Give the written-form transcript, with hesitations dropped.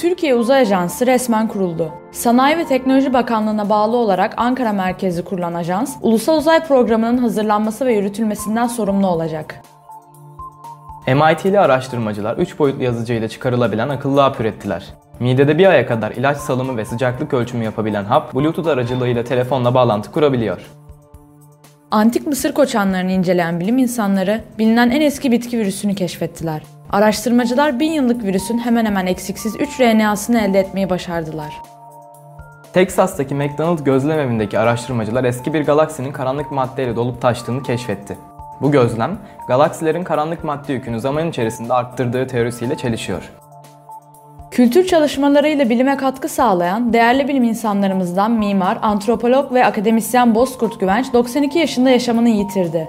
Türkiye Uzay Ajansı resmen kuruldu. Sanayi ve Teknoloji Bakanlığı'na bağlı olarak Ankara merkezli kurulan ajans, Ulusal Uzay Programı'nın hazırlanması ve yürütülmesinden sorumlu olacak. MIT'li araştırmacılar 3 boyutlu yazıcıyla çıkarılabilen akıllı hap ürettiler. Midede bir aya kadar ilaç salımı ve sıcaklık ölçümü yapabilen hap, Bluetooth aracılığıyla telefonla bağlantı kurabiliyor. Antik Mısır koçanlarını inceleyen bilim insanları, bilinen en eski bitki virüsünü keşfettiler. Araştırmacılar 1000 yıllık virüsün hemen hemen eksiksiz 3 RNA'sını elde etmeyi başardılar. Teksas'taki McDonald gözlem evindeki araştırmacılar eski bir galaksinin karanlık maddeyle dolup taştığını keşfetti. Bu gözlem, galaksilerin karanlık madde yükünü zaman içerisinde arttırdığı teorisiyle çelişiyor. Kültür çalışmalarıyla bilime katkı sağlayan değerli bilim insanlarımızdan mimar, antropolog ve akademisyen Bozkurt Güvenç 92 yaşında yaşamını yitirdi.